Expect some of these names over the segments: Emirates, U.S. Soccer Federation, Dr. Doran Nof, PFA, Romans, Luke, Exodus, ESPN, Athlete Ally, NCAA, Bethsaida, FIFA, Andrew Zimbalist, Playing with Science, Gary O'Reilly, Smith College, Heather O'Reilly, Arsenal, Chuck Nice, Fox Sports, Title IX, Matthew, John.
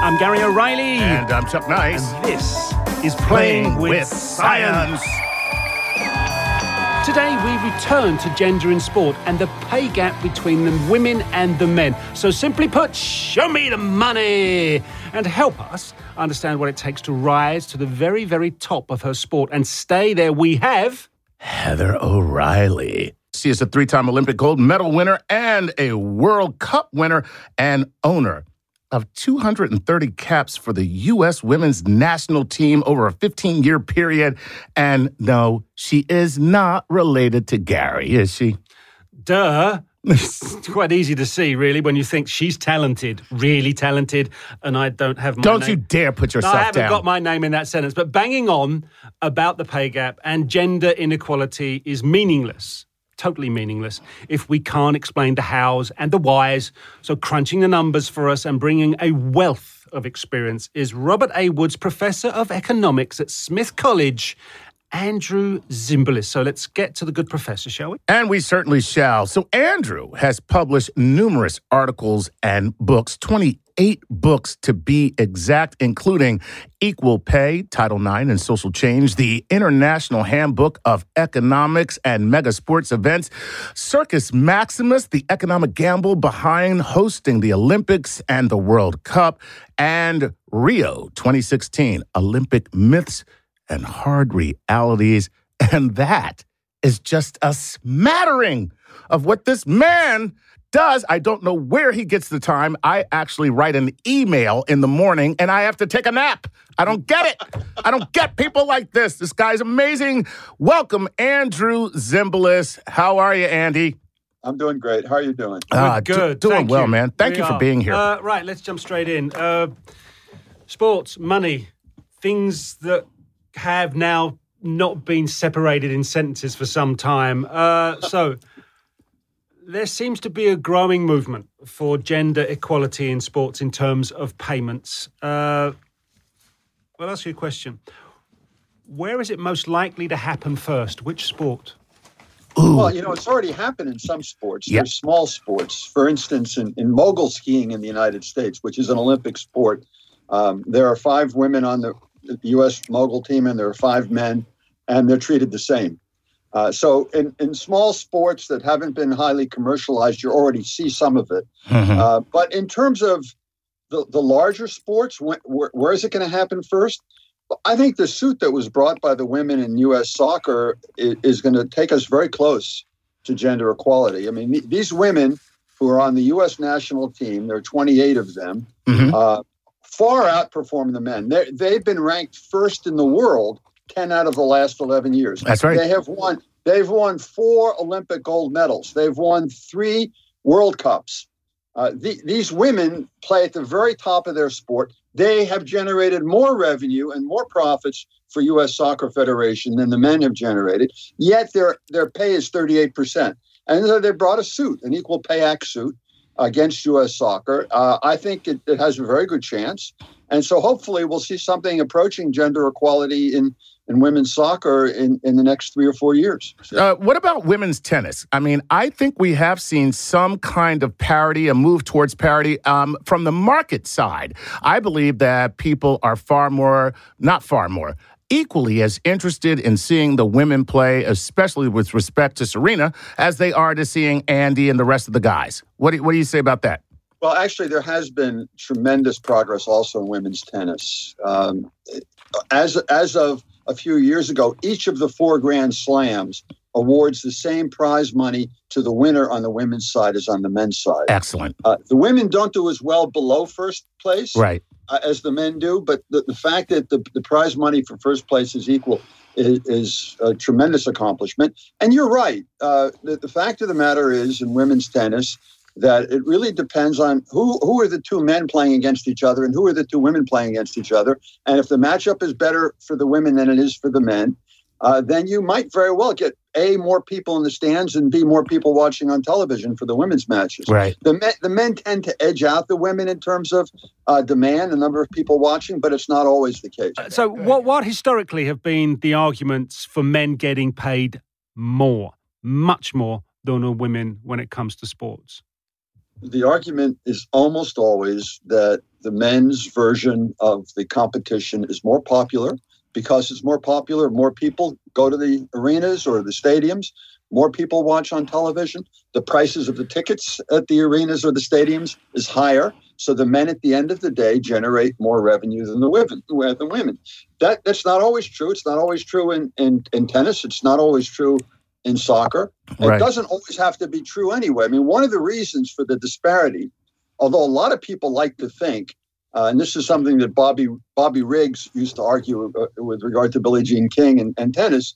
I'm Gary O'Reilly. And I'm Chuck Nice. And this is Playing with Science. Today we return to gender in sport and the pay gap between the women and the men. So simply put, show me the money! And help us understand what it takes to rise to the very, very top of her sport. And stay there we have Heather O'Reilly. She is a 3-time Olympic gold medal winner and a World Cup winner and owner of 230 caps for the U.S. women's national team over a 15-year period. And no, she is not related to Gary, is she? Duh. It's quite easy to see, really, when you think she's talented, really talented, and I don't have my name. Don't you dare put yourself down. I haven't got my name in that sentence. But banging on about the pay gap and gender inequality is meaningless. Totally meaningless if we can't explain the hows and the whys. So crunching the numbers for us and bringing a wealth of experience is Robert A. Woods, Professor of Economics at Smith College, Andrew Zimbalist. So let's get to the good professor, shall we? And we certainly shall. So Andrew has published numerous articles and books, 28 books to be exact, including Equal Pay, Title IX and Social Change, the International Handbook of Economics and Mega Sports Events, Circus Maximus, the economic gamble behind hosting the Olympics and the World Cup, and Rio 2016, Olympic Myths and Hard Realities. And that is just a smattering of what this man does. I don't know where he gets the time. I actually write an email in the morning and I have to take a nap. I don't get it. I don't get people like this. This guy's amazing. Welcome, Andrew Zimbalist. How are you, Andy? I'm doing great. How are you doing? Good. Doing well, man. Thank you for being here. Right, let's jump straight in. Sports, money, things that have now not been separated in sentences for some time. So there seems to be a growing movement for gender equality in sports in terms of payments. Well, I'll ask you a question. Where is it most likely to happen first? Which sport? Ooh. Well, you know, it's already happened in some sports. Yep. There's small sports. For instance, in mogul skiing in the United States, which is an Olympic sport, there are 5 women on the U.S. mogul team, and there are 5 men, and they're treated the same. So in small sports that haven't been highly commercialized, you already see some of it. Mm-hmm. But in terms of the larger sports, where is it going to happen first? I think the suit that was brought by the women in U.S. soccer is going to take us very close to gender equality. I mean, these women who are on the U.S. national team, there are 28 of them, mm-hmm. Far outperform the men. They've been ranked first in the world 10 out of the last 11 years. That's right. They have won. They've won 4 Olympic gold medals. They've won 3 World Cups. These women play at the very top of their sport. They have generated more revenue and more profits for U.S. Soccer Federation than the men have generated, yet their pay is 38%. And so they brought a suit, an Equal Pay Act suit, against U.S. Soccer. I think it has a very good chance. And so hopefully we'll see something approaching gender equality in women's soccer in the next 3 or 4 years. What about women's tennis? I mean, I think we have seen some kind of parity, a move towards parity from the market side. I believe that people are equally as interested in seeing the women play, especially with respect to Serena, as they are to seeing Andy and the rest of the guys. What do you say about that? Well, actually, there has been tremendous progress also in women's tennis. As of a few years ago, each of the 4 Grand Slams awards the same prize money to the winner on the women's side as on the men's side. Excellent. The women don't do as well below first place, right, as the men do, but the fact that the prize money for first place is equal is a tremendous accomplishment. And you're right. The fact of the matter is, in women's tennis, that it really depends on who are the 2 men playing against each other and who are the 2 women playing against each other. And if the matchup is better for the women than it is for the men, then you might very well get, A, more people in the stands, and B, more people watching on television for the women's matches. Right. The men tend to edge out the women in terms of demand, the number of people watching, but it's not always the case. So what historically have been the arguments for men getting paid more, much more than a women when it comes to sports? The argument is almost always that the men's version of the competition is more popular. Because it's more popular, more people go to the arenas or the stadiums, more people watch on television. The prices of the tickets at the arenas or the stadiums is higher. So the men at the end of the day generate more revenue than the women. That's not always true. It's not always true in tennis. It's not always true in soccer. Right. It doesn't always have to be true anyway. I mean, one of the reasons for the disparity, although a lot of people like to think, and this is something that Bobby Riggs used to argue with regard to Billie Jean King and tennis,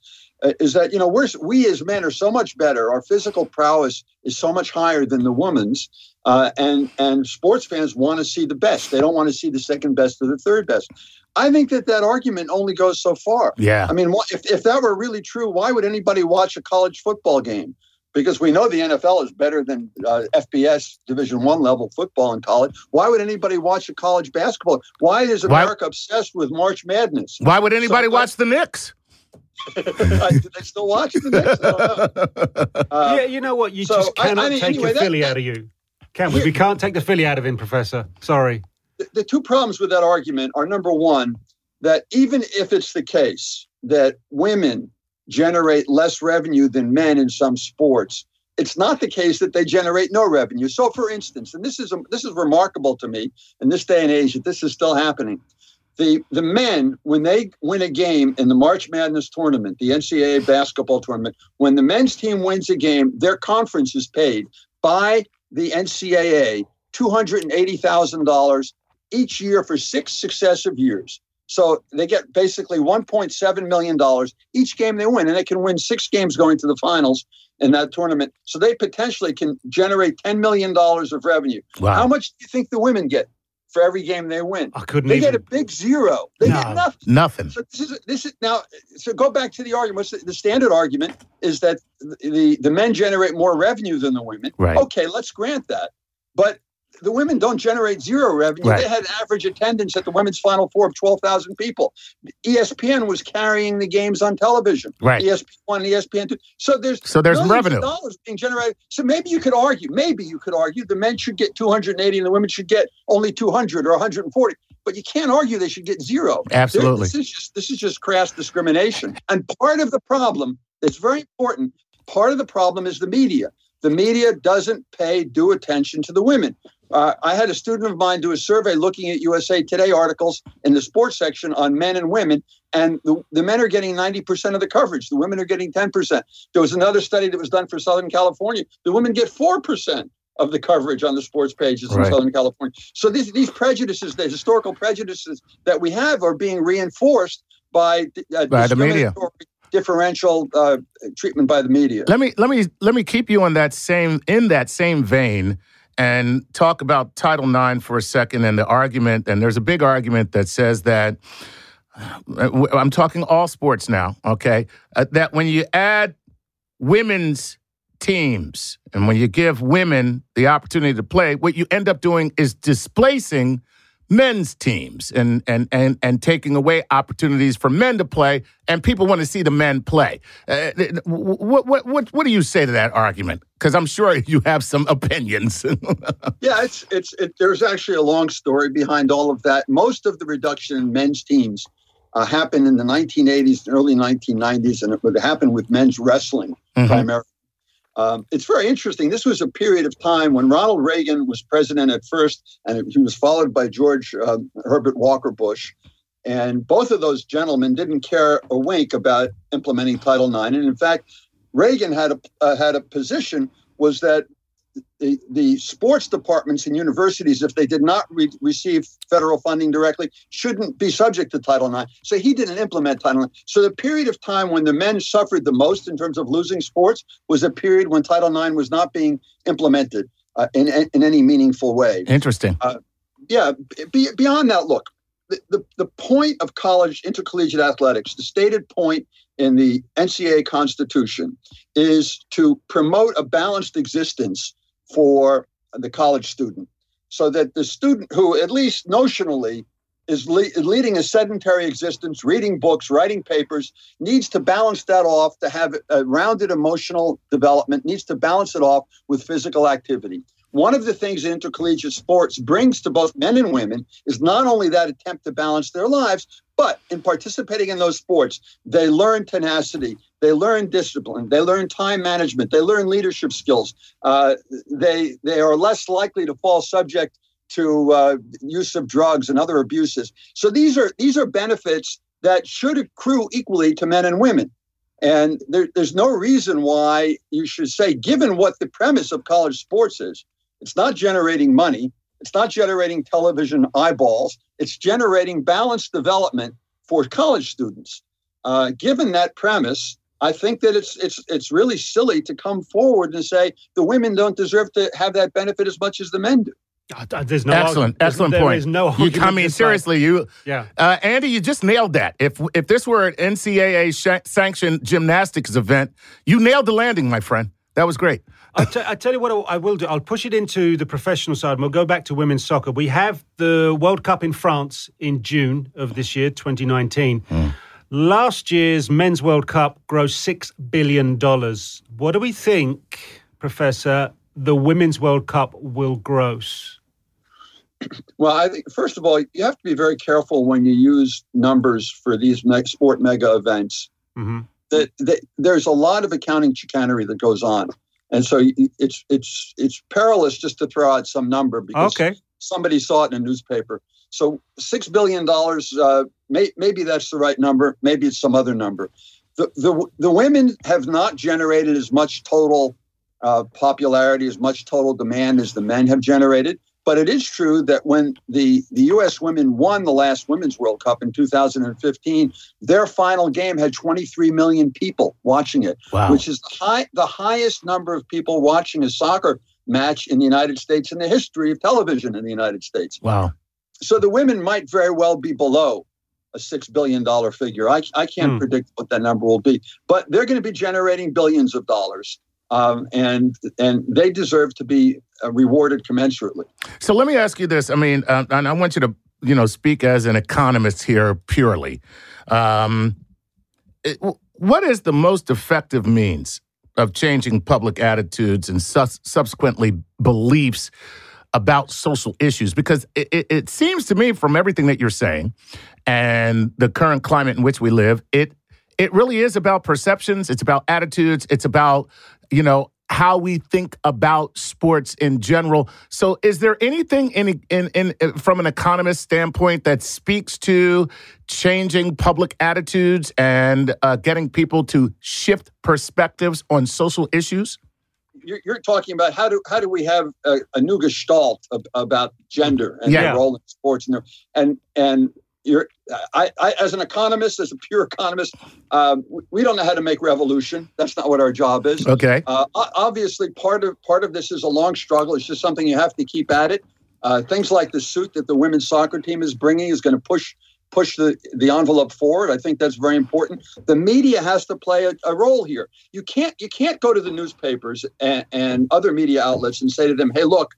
is that, you know, we as men are so much better. Our physical prowess is so much higher than the woman's. And sports fans want to see the best. They don't want to see the second best or the third best. I think that argument only goes so far. Yeah. I mean, if that were really true, why would anybody watch a college football game? Because we know the NFL is better than FBS Division I level football in college. Why would anybody watch a college basketball? Why is America obsessed with March Madness? Why would anybody watch the Knicks? Did they still watch the Knicks? I don't know. Yeah, you know what? You so just cannot take the Philly out of you. Can we? We can't take the Philly out of him, Professor. Sorry. The 2 problems with that argument are, number one, that even if it's the case that women generate less revenue than men in some sports, it's not the case that they generate no revenue. So, for instance, and this is remarkable to me in this day and age that this is still happening, the men, when they win a game in the March Madness tournament, the NCAA basketball tournament, when the men's team wins a game, their conference is paid by the NCAA $280,000 each year for 6 successive years. So they get basically $1.7 million each game they win, and they can win 6 games going to the finals in that tournament. So they potentially can generate $10 million of revenue. Wow. How much do you think the women get for every game they win? They get a big zero. They get nothing. Nothing. So this is go back to the argument. The standard argument is that the men generate more revenue than the women. Right. Okay, let's grant that. But the women don't generate zero revenue. Right. They had average attendance at the women's Final Four of 12,000 people. ESPN was carrying the games on television. Right. ESPN1 and ESPN2. So there's revenue. Dollars being generated. So maybe you could argue the men should get 280 and the women should get only 200 or 140. But you can't argue they should get zero. Absolutely. This is just crass discrimination. And part of the problem, it's very important, part of the problem is the media. The media doesn't pay due attention to the women. I had a student of mine do a survey looking at USA Today articles in the sports section on men and women, and the men are getting 90% of the coverage. The women are getting 10%. There was another study that was done for Southern California. The women get 4% of the coverage on the sports pages in Southern California. So these prejudices, the historical prejudices that we have, are being reinforced by the media. differential treatment by the media. Let me keep you on that same vein and talk about Title IX for a second and the argument. And there's a big argument that says that I'm talking all sports now. Okay, that when you add women's teams and when you give women the opportunity to play, what you end up doing is displacing men's teams and taking away opportunities for men to play, and people want to see the men play. What do you say to that argument? Because I'm sure you have some opinions. Yeah, there's actually a long story behind all of that. Most of the reduction in men's teams happened in the 1980s and early 1990s, and it would happen with men's wrestling primarily. It's very interesting. This was a period of time when Ronald Reagan was president at first, and he was followed by George Herbert Walker Bush. And both of those gentlemen didn't care a wink about implementing Title IX. And in fact, Reagan had a position was that the sports departments in universities, if they did not receive federal funding directly, shouldn't be subject to Title IX. So he didn't implement Title IX. So the period of time when the men suffered the most in terms of losing sports was a period when Title IX was not being implemented in any meaningful way. Interesting. Beyond that, look, the point of college intercollegiate athletics, the stated point in the NCAA Constitution, is to promote a balanced existence for the college student, so that the student who, at least notionally, is leading a sedentary existence, reading books, writing papers, needs to balance that off to have a rounded emotional development, needs to balance it off with physical activity. One of the things intercollegiate sports brings to both men and women is not only that attempt to balance their lives, but in participating in those sports, they learn tenacity, they learn discipline, they learn time management, they learn leadership skills. They are less likely to fall subject to use of drugs and other abuses. So these are benefits that should accrue equally to men and women. And there's no reason why you should say, given what the premise of college sports is, it's not generating money, it's not generating television eyeballs, it's generating balanced development for college students. Given that premise, I think that it's really silly to come forward and say the women don't deserve to have that benefit as much as the men do. There's no excellent point. There is no argument. I mean, seriously, Andy, you just nailed that. If this were an NCAA sanctioned gymnastics event, you nailed the landing, my friend. That was great. I tell you what I will do. I'll push it into the professional side, and we'll go back to women's soccer. We have the World Cup in France in June of this year, 2019. Last year's Men's World Cup grossed $6 billion. What do we think, Professor, the Women's World Cup will gross? Well, I think, first of all, you have to be very careful when you use numbers for these sport mega events. There's a lot of accounting chicanery that goes on. And so it's perilous just to throw out some number because somebody saw it in a newspaper. So $6 billion, maybe that's the right number. Maybe it's some other number. The women have not generated as much total popularity, as much total demand as the men have generated. But it is true that when the U.S. women won the last Women's World Cup in 2015, their final game had 23 million people watching it, which is the highest number of people watching a soccer match in the United States in the history of television in the United States. Wow. So the women might very well be below a $6 billion figure. I can't predict what that number will be, but they're going to be generating billions of dollars. And they deserve to be rewarded commensurately. So let me ask you this. I mean, and I want you to, speak as an economist here purely. What is the most effective means of changing public attitudes and subsequently beliefs about social issues? Because it seems to me from everything that you're saying and the current climate in which we live, it really is about perceptions. It's about attitudes. It's about, how we think about sports in general. So is there anything in from an economist standpoint that speaks to changing public attitudes and getting people to shift perspectives on social issues? You're talking about how do we have a new gestalt about gender and the role in sports and As an economist, as a pure economist, we don't know how to make revolution. That's not what our job is. Okay. Obviously, part of this is a long struggle. It's just something you have to keep at it. Things like the suit that the women's soccer team is bringing is going to push the envelope forward. I think that's very important. The media has to play a role here. You can't go to the newspapers and other media outlets and say to them, hey, look,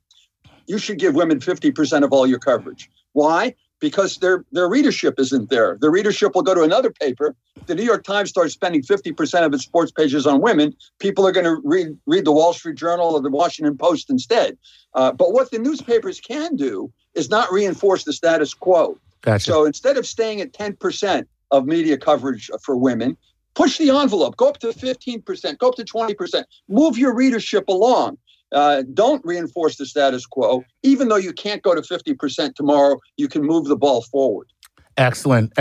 you should give women 50% of all your coverage. Why? Because their readership isn't there. The readership will go to another paper. The New York Times starts spending 50% of its sports pages on women. People are going to read the Wall Street Journal or the Washington Post instead. But what the newspapers can do is not reinforce the status quo. Gotcha. So instead of staying at 10% of media coverage for women, push the envelope. Go up to 15%. Go up to 20%. Move your readership along. Don't reinforce the status quo. Even though you can't go to 50% tomorrow, you can move the ball forward. Excellent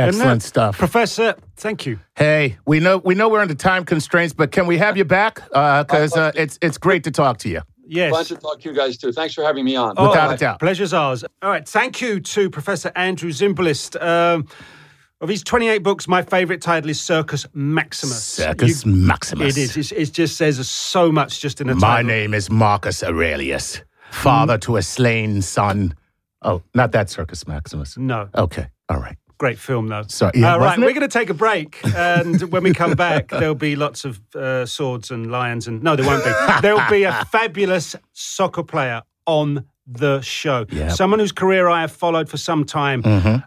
stuff. Professor, thank you. Hey, we know we're under time constraints, but can we have you back? Because it's great to talk to you. Yes. Glad to talk to you guys, too. Thanks for having me on. Without a doubt. Pleasure's ours. All right. Thank you to Professor Andrew Zimbalist. Of his 28 books, my favorite title is Circus Maximus. Circus Maximus. It is. It just says so much just in a title. My name is Marcus Aurelius, father to a slain son. Oh, not that Circus Maximus. No. Okay. All right. Great film, though. Sorry, yeah, all right, we're going to take a break. And when we come back, there'll be lots of swords and lions. And no, there won't be. There'll be a fabulous soccer player on the show. Yep. Someone whose career I have followed for some time. Mm-hmm.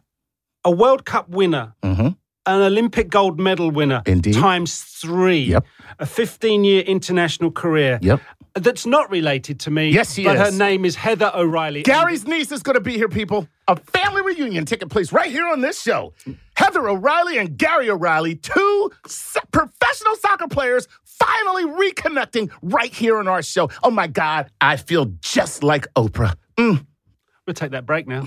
A World Cup winner, an Olympic gold medal winner, indeed, times three, a 15-year international career. Yep. That's not related to me. Yes, but her name is Heather O'Reilly. Gary's niece is going to be here, people. A family reunion taking place right here on this show. Heather O'Reilly and Gary O'Reilly, two professional soccer players, finally reconnecting right here on our show. Oh, my God, I feel just like Oprah. We'll take that break now.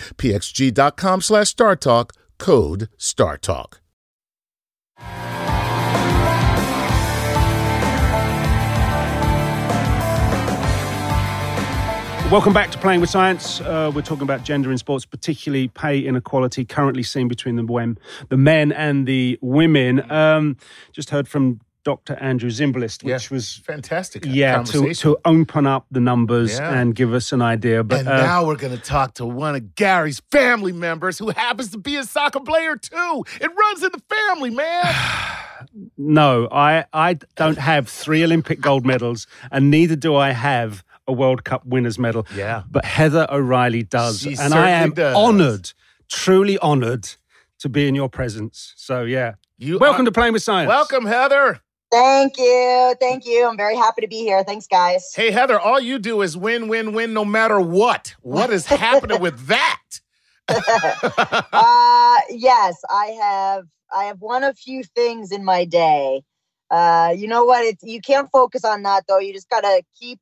pxg.com/StarTalk. Code StarTalk. Welcome back to Playing with Science. We're talking about gender in sports, particularly pay inequality currently seen between the men and the women. Just heard from Dr. Andrew Zimbalist, which was fantastic. Yeah, to open up the numbers and give us an idea. But now we're going to talk to one of Gary's family members who happens to be a soccer player too. It runs in the family, man. No, I don't have three Olympic gold medals, and neither do I have a World Cup winner's medal. Yeah. But Heather O'Reilly does. She and I am honoured, truly honoured, to be in your presence. So, yeah. Welcome to Playing with Science. Welcome, Heather. Thank you. Thank you. I'm very happy to be here. Thanks, guys. Hey, Heather, all you do is win, win, win, no matter what. What is happening with that? Yes, I have one of few things in my day. You know what? You can't focus on that, though. You just got to keep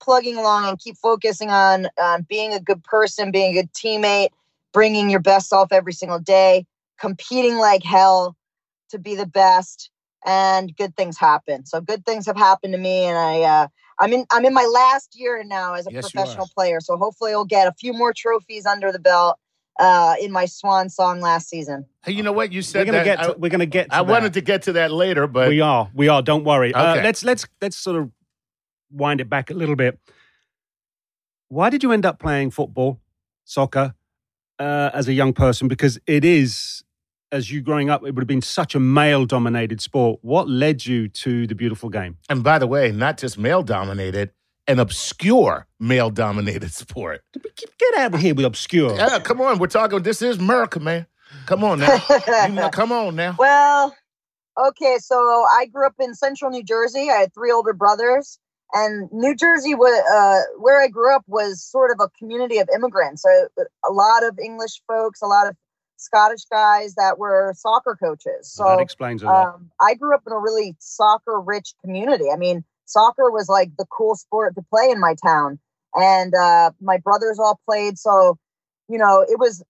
plugging along and keep focusing on being a good person, being a good teammate, bringing your best self every single day, competing like hell to be the best, and good things happen. So good things have happened to me, and I'm in my last year now as a professional player. So hopefully I'll get a few more trophies under the belt in my swan song last season. Hey, you know what? You said we're going to get to that. I wanted to get to that later, but we are. Don't worry. Okay. Let's sort of wind it back a little bit. Why did you end up playing football, soccer, as a young person? Because it is, as you growing up, it would have been such a male-dominated sport. What led you to the beautiful game? And by the way, not just male-dominated, an obscure male-dominated sport. Get out of here with obscure. Yeah, come on. We're talking, this is America, man. Come on now. Come on now. Well, okay, so I grew up in central New Jersey. I had three older brothers. And New Jersey, where I grew up, was sort of a community of immigrants. So a lot of English folks, a lot of Scottish guys that were soccer coaches. So that explains a lot. I grew up in a really soccer-rich community. I mean, soccer was like the cool sport to play in my town, and my brothers all played. So, you know, it was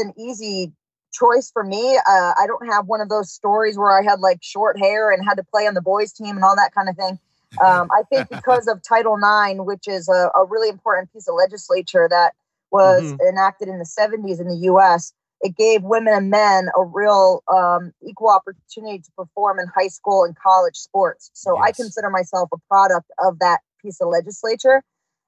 an easy choice for me. I don't have one of those stories where I had like short hair and had to play on the boys' team and all that kind of thing. I think because of Title IX, which is a really important piece of legislature that was enacted in the 70s in the U.S., it gave women and men a real equal opportunity to perform in high school and college sports. So I consider myself a product of that piece of legislature.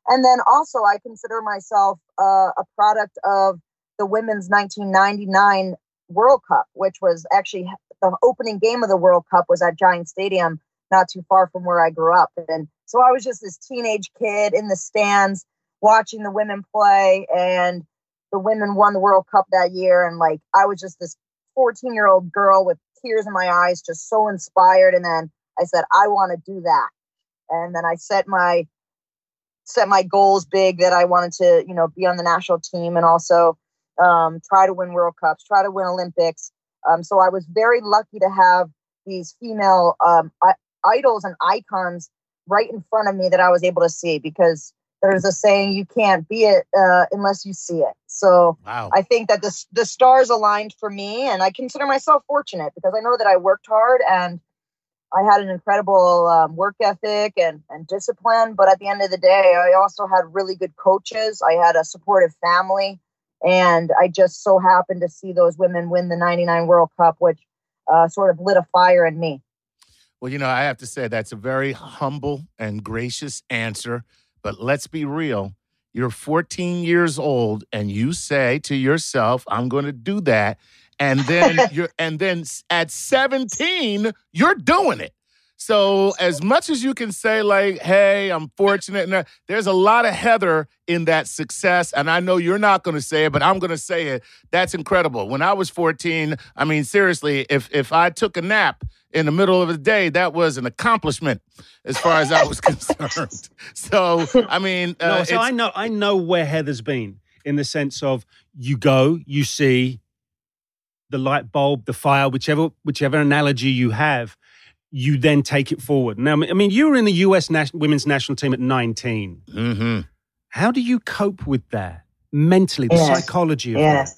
And then also I consider myself a product of the women's 1999 World Cup, which was actually the opening game of the World Cup was at Giant Stadium, not too far from where I grew up. And so I was just this teenage kid in the stands watching the women play, and the women won the World Cup that year. And like, I was just this 14-year-old girl with tears in my eyes, just so inspired. And then I said, I want to do that. And then I set my goals big that I wanted to, you know, be on the national team and also try to win World Cups, try to win Olympics. So I was very lucky to have these female idols and icons right in front of me that I was able to see, because there's a saying, you can't be it unless you see it. So wow. I think that the stars aligned for me, and I consider myself fortunate because I know that I worked hard, and I had an incredible work ethic and discipline. But at the end of the day, I also had really good coaches. I had a supportive family. And I just so happened to see those women win the 99 World Cup, which sort of lit a fire in me. Well, you know, I have to say that's a very humble and gracious answer. But let's be real. You're 14 years old and you say to yourself, I'm going to do that. And then and then at 17, you're doing it. So as much as you can say, like, hey, I'm fortunate, and there's a lot of Heather in that success, and I know you're not going to say it, but I'm going to say it. That's incredible. When I was 14, I mean, seriously, if I took a nap in the middle of the day, that was an accomplishment as far as I was concerned. So, I mean... I know where Heather's been in the sense of you go, you see the light bulb, the fire, whichever analogy you have, you then take it forward. Now, I mean, you were in the U.S. women's national team at 19. Mm-hmm. How do you cope with that mentally, the psychology of that?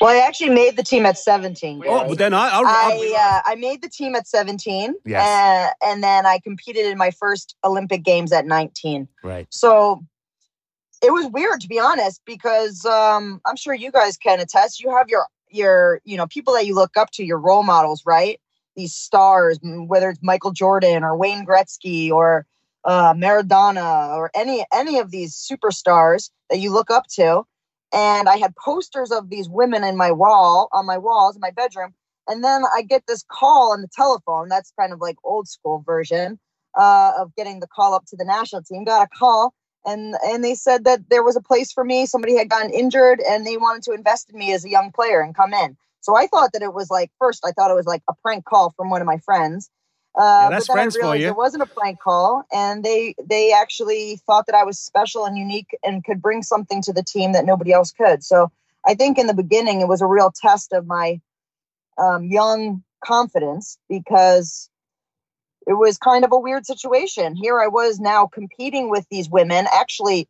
Well, I actually made the team at 17. Gary. Oh, but then I made the team at 17. Yes. And then I competed in my first Olympic Games at 19. Right. So it was weird, to be honest, because I'm sure you guys can attest. You have your you know, people that you look up to, your role models, right? These stars, whether it's Michael Jordan or Wayne Gretzky or Maradona or any of these superstars that you look up to. And I had posters of these women on my walls in my bedroom. And then I get this call on the telephone. That's kind of like old school version of getting the call up to the national team. Got a call and they said that there was a place for me. Somebody had gotten injured and they wanted to invest in me as a young player and come in. So I thought that it was like, first, I thought it was like a prank call from one of my friends. That's but then friends I realized for you. It wasn't a prank call. And they actually thought that I was special and unique and could bring something to the team that nobody else could. So I think in the beginning, it was a real test of my young confidence because it was kind of a weird situation. Here I was now competing with these women, actually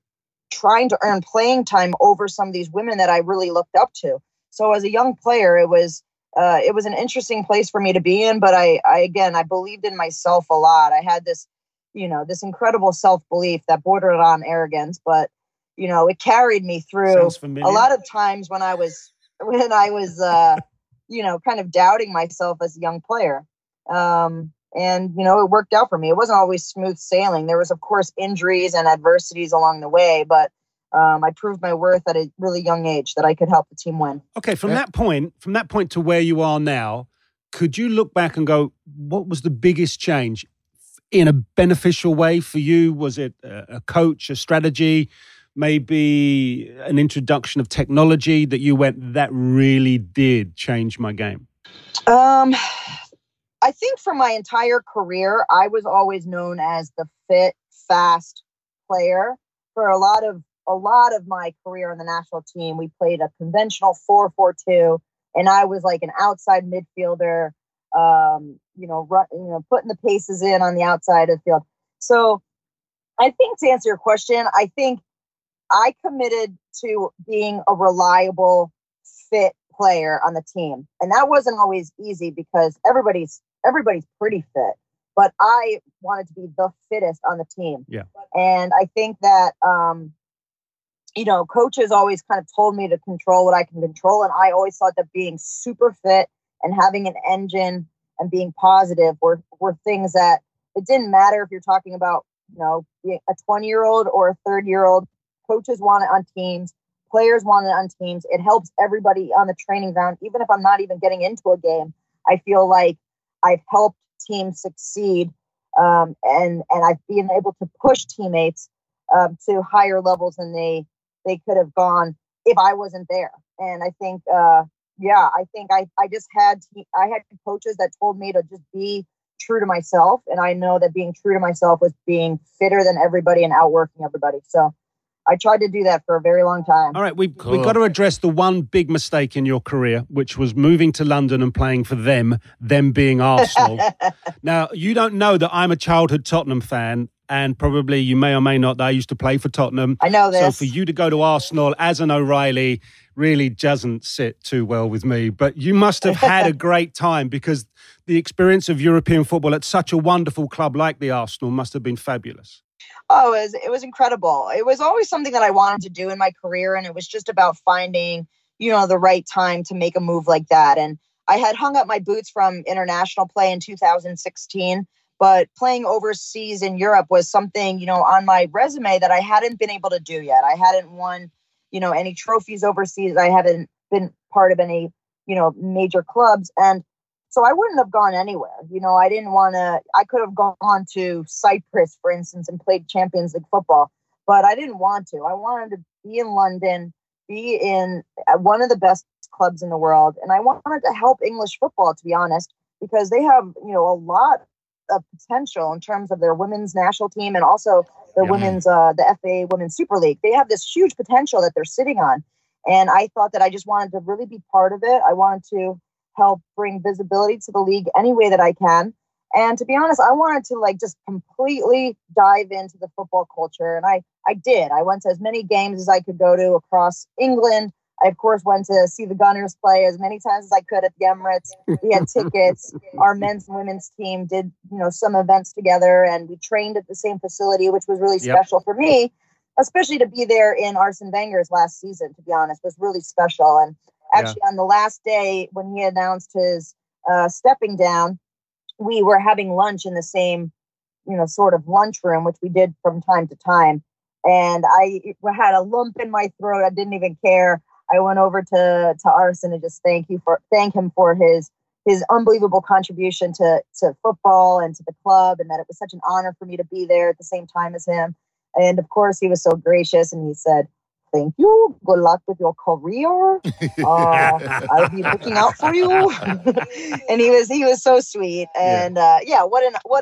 trying to earn playing time over some of these women that I really looked up to. So as a young player, it was an interesting place for me to be in. But I believed in myself a lot. I had this, you know, this incredible self-belief that bordered on arrogance. But, you know, it carried me through a lot of times when I was you know, kind of doubting myself as a young player. And, you know, it worked out for me. It wasn't always smooth sailing. There was, of course, injuries and adversities along the way. But I proved my worth at a really young age that I could help the team win. Okay, from that point to where you are now, could you look back and go, what was the biggest change in a beneficial way for you? Was it a coach, a strategy, maybe an introduction of technology that you went, that really did change my game? I think for my entire career, I was always known as the fit, fast player. For a lot of my career on the national team, we played a conventional 4-4-2, and I was like an outside midfielder, putting the paces in on the outside of the field. So I think to answer your question, I think I committed to being a reliable, fit player on the team. And that wasn't always easy because everybody's pretty fit. But I wanted to be the fittest on the team. Yeah. And I think that, you know, coaches always kind of told me to control what I can control. And I always thought that being super fit and having an engine and being positive were things that it didn't matter if you're talking about, you know, being a 20-year-old or a 30-year-old. Coaches want it on teams. Players want it on teams. It helps everybody on the training ground. Even if I'm not even getting into a game, I feel like I've helped teams succeed, and I've been able to push teammates to higher levels than they could have gone if I wasn't there. And I think, I had coaches that told me to just be true to myself, and I know that being true to myself was being fitter than everybody and outworking everybody. So I tried to do that for a very long time. All right, we've got to address the one big mistake in your career, which was moving to London and playing for them being Arsenal. Now, you don't know that I'm a childhood Tottenham fan. and probably you may or may not, they used to play for Tottenham. I know this. So for you to go to Arsenal as an O'Reilly really doesn't sit too well with me. But you must have had a great time, because the experience of European football at such a wonderful club like the Arsenal must have been fabulous. Oh, it was incredible. It was always something that I wanted to do in my career, and it was just about finding, you know, the right time to make a move like that. And I had hung up my boots from international play in 2016, but playing overseas in Europe was something, you know, on my resume that I hadn't been able to do yet. I hadn't won, you know, any trophies overseas. I haven't been part of any, you know, major clubs. And so I wouldn't have gone anywhere. You know, I didn't want to, I could have gone to Cyprus, for instance, and played Champions League football, but I didn't want to. I wanted to be in London, be in one of the best clubs in the world. And I wanted to help English football, to be honest, because they have, you know, a lot of potential in terms of their women's national team, and also the women's, the FA Women's Super League. They have this huge potential that they're sitting on. And I thought that I just wanted to really be part of it. I wanted to help bring visibility to the league any way that I can. And to be honest, I wanted to like just completely dive into the football culture. And I did. I went to as many games as I could go to across England. I, of course, went to see the Gunners play as many times as I could at the Emirates. We had tickets. Our men's and women's team did, you know, some events together, and we trained at the same facility, which was really special for me, especially to be there in Arsene Wenger's last season, to be honest, was really special. And actually on the last day when he announced his stepping down, we were having lunch in the same, you know, sort of lunchroom, which we did from time to time. And I had a lump in my throat. I didn't even care. I went over to Arson and just thank him for his unbelievable contribution to football and to the club, and that it was such an honor for me to be there at the same time as him. And of course, he was so gracious, and he said, "Thank you. Good luck with your career. I'll be looking out for you." And he was so sweet. And what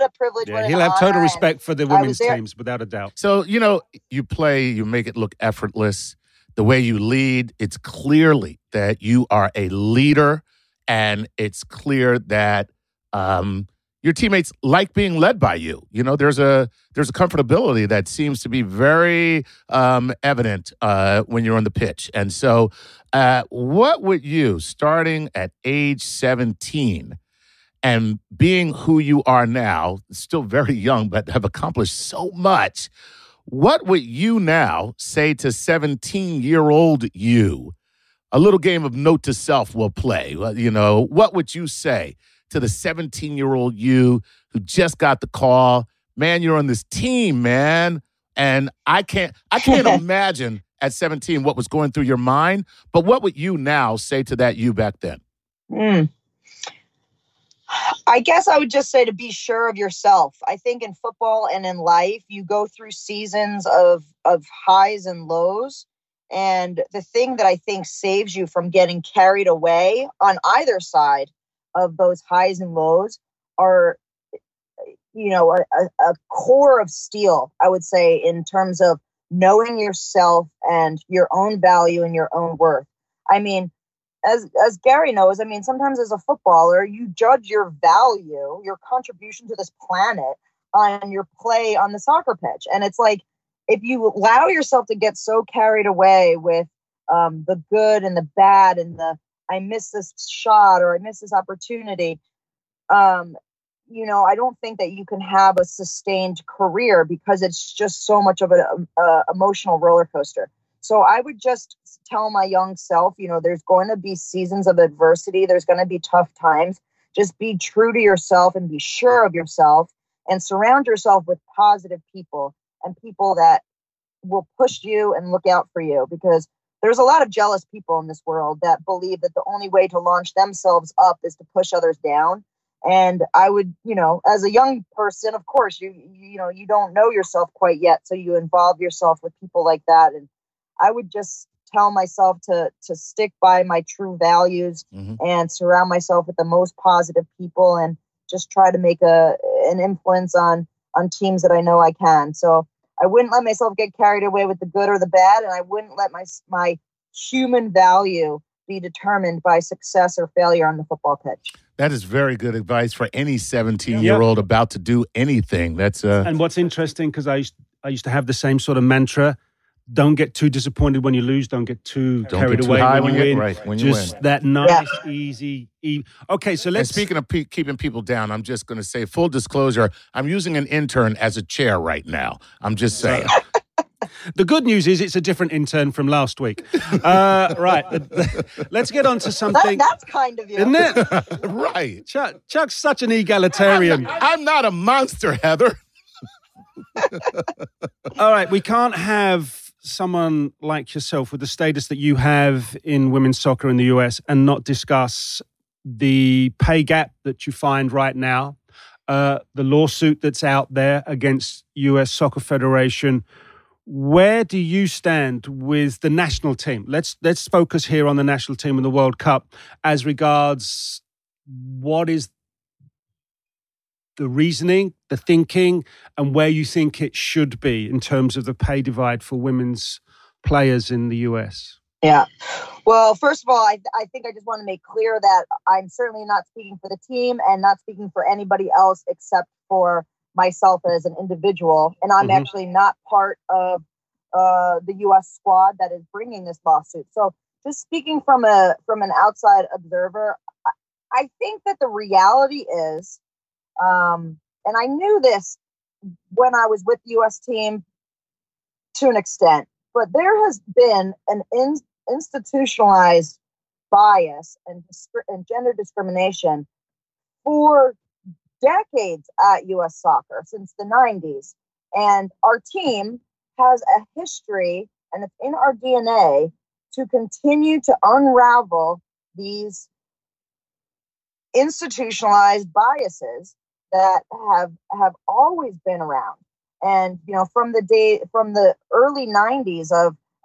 a privilege. Yeah, he'll have total respect for the women's teams, without a doubt. So, you know, you play, you make it look effortless. The way you lead, it's clearly that you are a leader, and it's clear that your teammates like being led by you. You know, there's a comfortability that seems to be very evident when you're on the pitch. And so what would you, starting at age 17 and being who you are now, still very young but have accomplished so much, what would you now say to 17-year-old you? A little game of note to self we'll play. You know, what would you say to the 17-year-old you who just got the call? Man, you're on this team, man. And I can't imagine at 17 what was going through your mind. But what would you now say to that you back then? I guess I would just say to be sure of yourself. I think in football and in life, you go through seasons of highs and lows. And the thing that I think saves you from getting carried away on either side of those highs and lows are, you know, a core of steel, I would say, in terms of knowing yourself and your own value and your own worth. I mean, as Gary knows, I mean, sometimes as a footballer, you judge your value, your contribution to this planet on your play on the soccer pitch. And it's like, if you allow yourself to get so carried away with the good and the bad and the, I miss this shot or I miss this opportunity, you know, I don't think that you can have a sustained career, because it's just so much of an emotional roller coaster. So I would just tell my young self, you know, there's going to be seasons of adversity. There's going to be tough times. Just be true to yourself and be sure of yourself, and surround yourself with positive people and people that will push you and look out for you, because there's a lot of jealous people in this world that believe that the only way to launch themselves up is to push others down. And I would, you know, as a young person, of course, you know, you don't know yourself quite yet. So you involve yourself with people like that, and I would just tell myself to stick by my true values and surround myself with the most positive people, and just try to make an influence on teams that I know I can. So I wouldn't let myself get carried away with the good or the bad, and I wouldn't let my human value be determined by success or failure on the football pitch. That is very good advice for any 17-year-old about to do anything. That's And what's interesting, because I used to have the same sort of mantra: don't get too disappointed when you lose. Don't get too carried away when you win. Right, when you win. Just that nice, easy. Okay, so let's. And speaking of keeping people down, I'm just going to say full disclosure: I'm using an intern as a chair right now. I'm just saying. The good news is it's a different intern from last week. Right. Let's get on to something. That's kind of you. Isn't it? Right. Chuck's such an egalitarian. I'm not a monster, Heather. All right. We can't have someone like yourself with the status that you have in women's soccer in the US and not discuss the pay gap that you find right now, the lawsuit that's out there against U.S. Soccer Federation. Where do you stand with the national team? Let's focus here on the national team and the World Cup as regards what is the reasoning, the thinking, and where you think it should be in terms of the pay divide for women's players in the U.S. Yeah. Well, first of all, I think I just want to make clear that I'm certainly not speaking for the team and not speaking for anybody else except for myself as an individual, and I'm actually not part of the U.S. squad that is bringing this lawsuit. So just speaking from an outside observer, I think that the reality is, and I knew this when I was with the U.S. team to an extent, but there has been an institutionalized bias and gender discrimination for decades at U.S. Soccer since the 90s. And our team has a history, and it's in our DNA, to continue to unravel these institutionalized biases that have always been around. And, you know, from the early 90s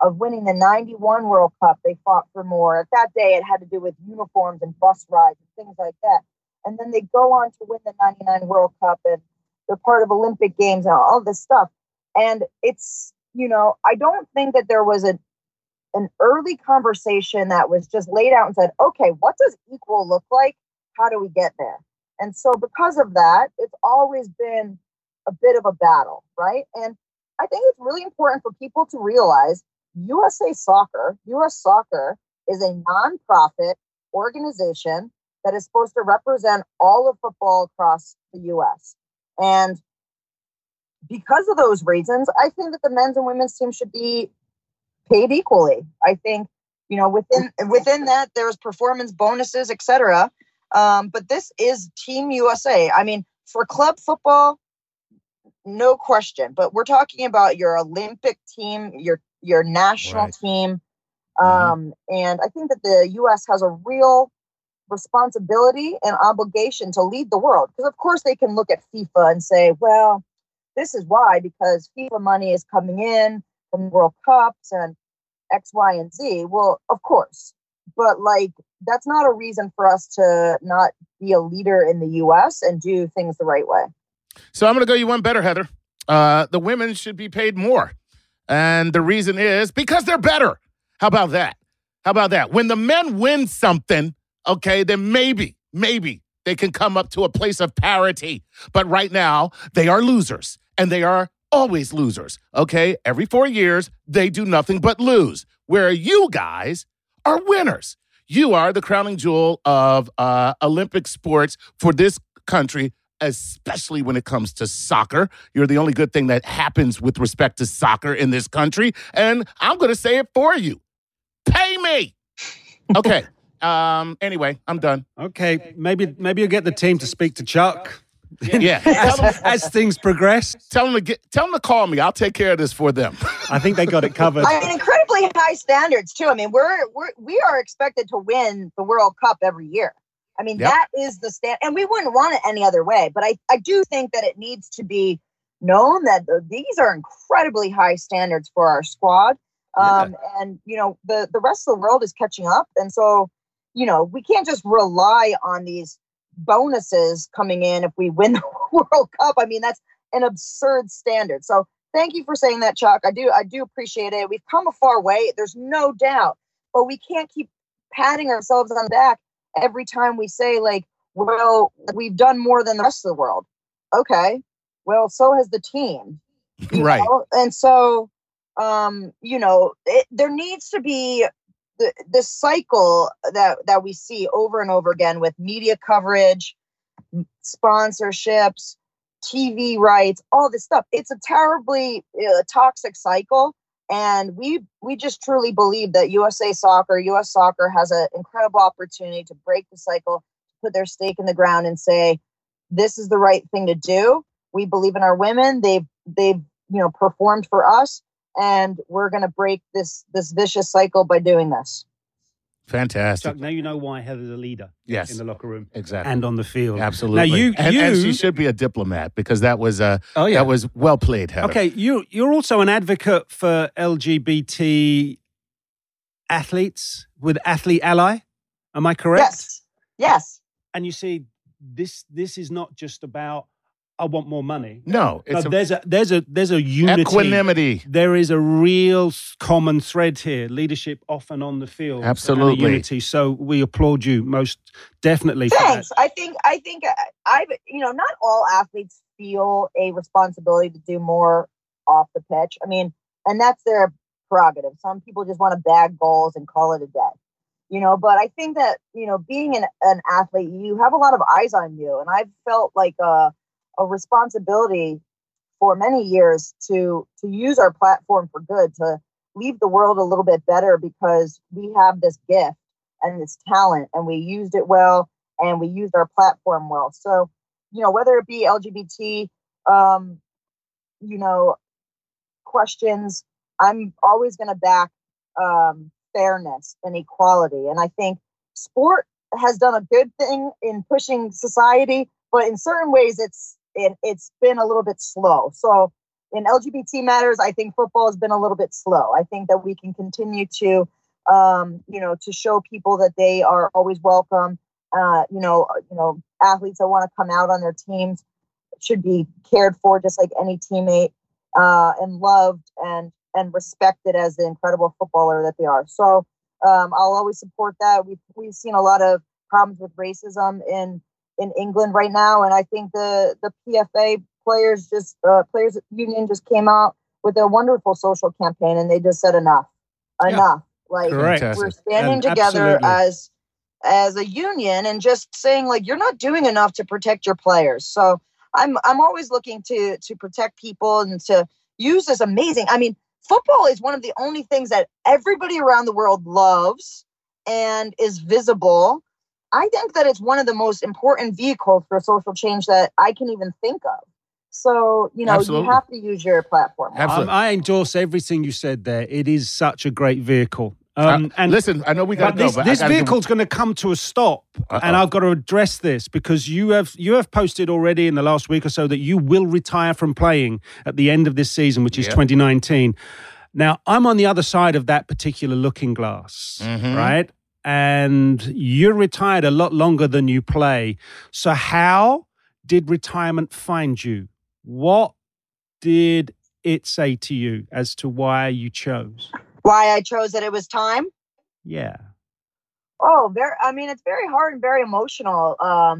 of winning the 91 World Cup, they fought for more. At that day, it had to do with uniforms and bus rides and things like that. And then they go on to win the 99 World Cup, and they're part of Olympic Games and all this stuff. And it's, you know, I don't think that there was an early conversation that was just laid out and said, okay, what does equal look like? How do we get there? And so because of that, it's always been a bit of a battle, right? And I think it's really important for people to realize U.S. Soccer is a nonprofit organization that is supposed to represent all of football across the U.S. And because of those reasons, I think that the men's and women's team should be paid equally. I think, you know, within that, there's performance bonuses, et cetera. But this is Team USA. I mean, for club football, no question. But we're talking about your Olympic team, your national team. And I think that the U.S. has a real responsibility and obligation to lead the world, because of course they can look at FIFA and say, well, this is why, because FIFA money is coming in from World Cups and X, Y, and Z. Well, of course, but like, that's not a reason for us to not be a leader in the U.S. and do things the right way. So I'm going to go you one better, Heather. The women should be paid more. And the reason is because they're better. How about that? How about that? When the men win something, okay, then maybe they can come up to a place of parity. But right now, they are losers, and they are always losers, okay? Every 4 years, they do nothing but lose, where you guys are winners. You are the crowning jewel of Olympic sports for this country, especially when it comes to soccer. You're the only good thing that happens with respect to soccer in this country, and I'm going to say it for you. Pay me! Okay. Anyway, I'm done. Okay. Maybe you'll get the team to speak to Chuck. Yeah. As things progress. Tell them to call me. I'll take care of this for them. I think they got it covered. I mean, incredibly high standards too. I mean, we are expected to win the World Cup every year. I mean, that is the standard, and we wouldn't want it any other way, but I do think that it needs to be known that these are incredibly high standards for our squad. And you know, the rest of the world is catching up, and so, you know, we can't just rely on these bonuses coming in if we win the World Cup. I mean, that's an absurd standard. So thank you for saying that, Chuck. I do appreciate it. We've come a far way. There's no doubt. But we can't keep patting ourselves on the back every time we say, like, well, we've done more than the rest of the world. Okay. Well, so has the team. Right. Know? And so, you know, there needs to be the cycle that we see over and over again with media coverage, sponsorships, TV rights, all this stuff. It's a terribly toxic cycle. And we just truly believe that U.S. Soccer has an incredible opportunity to break the cycle, put their stake in the ground and say, this is the right thing to do. We believe in our women. They've performed for us, and we're going to break this vicious cycle by doing this. Fantastic. Chuck, now you know why Heather's a leader. Yes. In the locker room. Exactly. And on the field. Absolutely. Now and she should be a diplomat, because that was that was well played, Heather. Okay, you're also an advocate for LGBT athletes with Athlete Ally. Am I correct? Yes. And you see, this is not just about I want more money. No, it's there's a unity. Equanimity. There is a real common thread here. Leadership off and on the field. Absolutely. Unity. So we applaud you most definitely. Thanks. For that. I think I've not all athletes feel a responsibility to do more off the pitch. I mean, and that's their prerogative. Some people just want to bag goals and call it a day. But I think that, being an athlete, you have a lot of eyes on you. And I've felt like a responsibility for many years to use our platform for good, to leave the world a little bit better, because we have this gift and this talent, and we used it well, and we used our platform well. So, whether it be LGBT, questions, I'm always going to back fairness and equality. And I think sport has done a good thing in pushing society, but in certain ways it's been a little bit slow. So in LGBT matters, I think football has been a little bit slow. I think that we can continue to, to show people that they are always welcome. Athletes that want to come out on their teams should be cared for just like any teammate, and loved and respected as the incredible footballer that they are. So I'll always support that. We've seen a lot of problems with racism in England right now, and I think the PFA players union just came out with a wonderful social campaign, and they just said enough. Like, correct. We're standing together as a union and just saying, like, you're not doing enough to protect your players. So I'm always looking to protect people and to use this amazing. I mean, football is one of the only things that everybody around the world loves and is visible. I think that it's one of the most important vehicles for social change that I can even think of. So, Absolutely. You have to use your platform. Absolutely. I endorse everything you said there. It is such a great vehicle. Listen, I know we got to go. But this vehicle's going to come to a stop, and I've got to address this, because you have posted already in the last week or so that you will retire from playing at the end of this season, which is 2019. Now, I'm on the other side of that particular looking glass, right? And you're retired a lot longer than you play. So how did retirement find you? What did it say to you as to why you chose? Why I chose that it was time? Yeah. Oh, it's very hard and very emotional.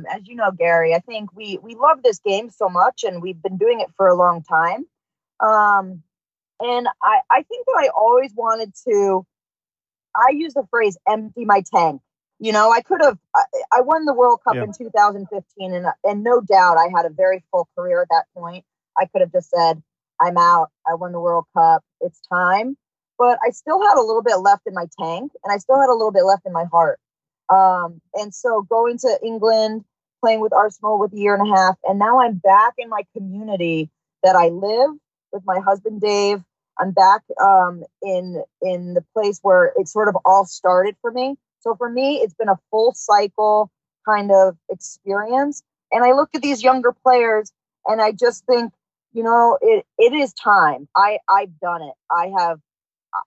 As you know, Gary, I think we love this game so much, and we've been doing it for a long time. And I think that I always wanted to, I use the phrase empty my tank. I could have, I won the World Cup in 2015, and no doubt I had a very full career at that point. I could have just said, I'm out. I won the World Cup. It's time. But I still had a little bit left in my tank, and I still had a little bit left in my heart. And so going to England, playing with Arsenal with a year and a half, and now I'm back in my community that I live with my husband, Dave. I'm back in the place where it sort of all started for me. So for me, it's been a full cycle kind of experience. And I look at these younger players, and I just think, it is time. I've done it.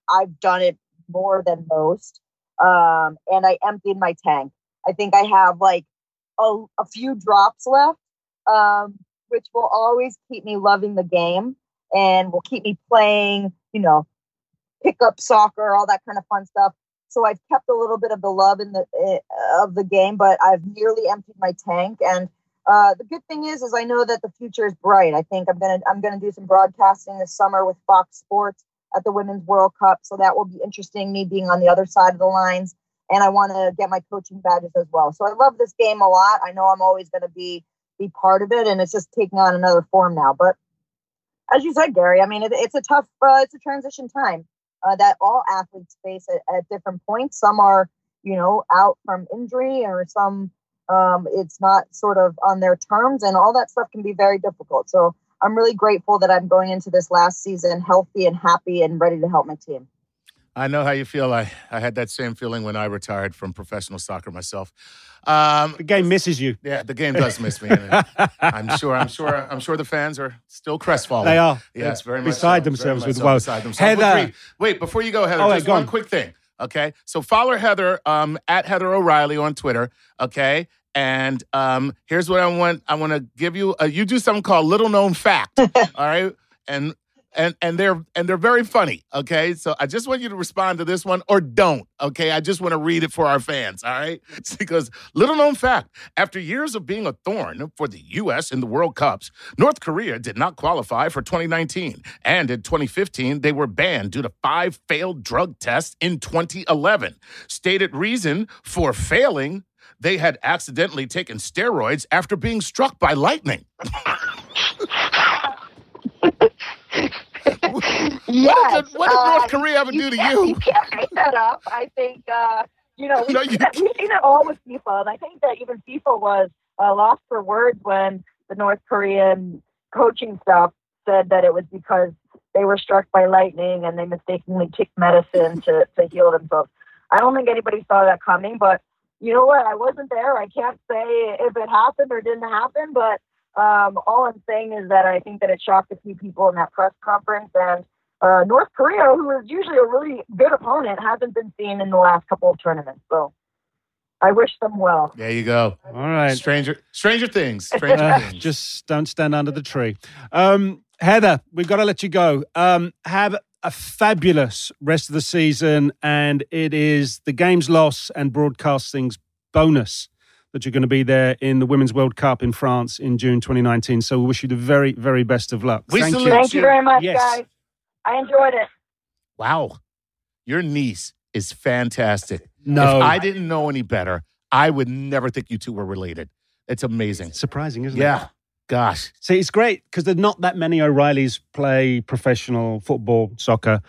I've done it more than most. And I emptied my tank. I think I have like a few drops left, which will always keep me loving the game. And will keep me playing, pick up soccer, all that kind of fun stuff. So I've kept a little bit of the love in of the game, but I've nearly emptied my tank. And the good thing is I know that the future is bright. I think I'm gonna do some broadcasting this summer with Fox Sports at the Women's World Cup, so that will be interesting. Me being on the other side of the lines, and I want to get my coaching badges as well. So I love this game a lot. I know I'm always going to be part of it, and it's just taking on another form now. But as you said, Gary, I mean, it's a tough, it's a transition time that all athletes face at different points. Some are, you know, out from injury, or some it's not sort of on their terms, and all that stuff can be very difficult. So I'm really grateful that I'm going into this last season healthy and happy and ready to help my team. I know how you feel. I had that same feeling when I retired from professional soccer myself. The game misses you. Yeah, the game does miss me. I mean, I'm sure the fans are still crestfallen. They are. Yeah, it's very much beside themselves with woe. Heather, wait, before you go, Heather, just one quick thing. Okay, so follow Heather at Heather O'Reilly on Twitter. Okay. And here's what I want to give you. You do something called Little Known Fact, all right? And they're very funny, okay? So I just want you to respond to this one or don't, okay? I just want to read it for our fans, all right? Because Little Known Fact, after years of being a thorn for the U.S. in the World Cups, North Korea did not qualify for 2019. And in 2015, they were banned due to 5 failed drug tests in 2011. Stated reason for failing: they had accidentally taken steroids after being struck by lightning. What did North Korea ever do to you? You can't make that up. I think, we've seen it all with FIFA. And I think that even FIFA was lost for words when the North Korean coaching staff said that it was because they were struck by lightning and they mistakenly took medicine to heal themselves. I don't think anybody saw that coming, but you know what? I wasn't there. I can't say if it happened or didn't happen, but all I'm saying is that I think that it shocked a few people in that press conference. And North Korea, who is usually a really good opponent, hasn't been seen in the last couple of tournaments. So I wish them well. There you go. All right. Stranger things. Just don't stand under the tree. Heather, we've got to let you go. Have a fabulous rest of the season, and it is the game's loss and broadcasting's bonus that you're going to be there in the Women's World Cup in France in June 2019. So we wish you the very, very best of luck. Thank you very much, guys. I enjoyed it. Wow. Your niece is fantastic. No. If I didn't know any better, I would never think you two were related. It's amazing. It's surprising, isn't it? Yeah. Gosh. See, it's great because there's not that many O'Reillys play professional football, soccer.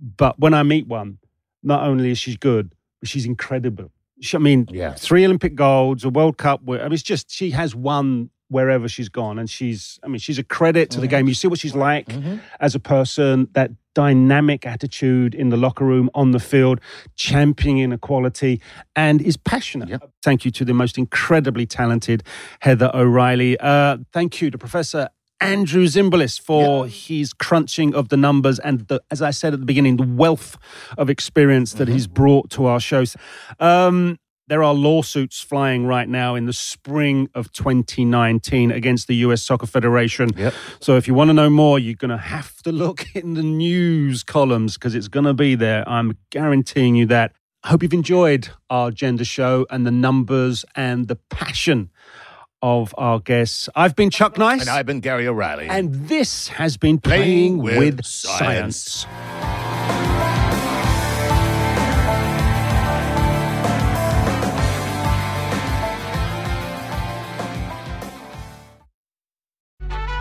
But when I meet one, not only is she good, but she's incredible. She 3 Olympic golds, a World Cup. It's just she has won wherever she's gone. And she's a credit to the game. You see what she's like as a person, that dynamic attitude in the locker room, on the field, championing equality, and is passionate. Yep. Thank you to the most incredibly talented Heather O'Reilly. Thank you to Professor Andrew Zimbalist for his crunching of the numbers and, as I said at the beginning, the wealth of experience that he's brought to our shows. There are lawsuits flying right now in the spring of 2019 against the U.S. Soccer Federation. Yep. So if you want to know more, you're going to have to look in the news columns because it's going to be there. I'm guaranteeing you that. I hope you've enjoyed our gender show and the numbers and the passion of our guests. I've been Chuck Nice. And I've been Gary O'Reilly. And this has been Playing with Science.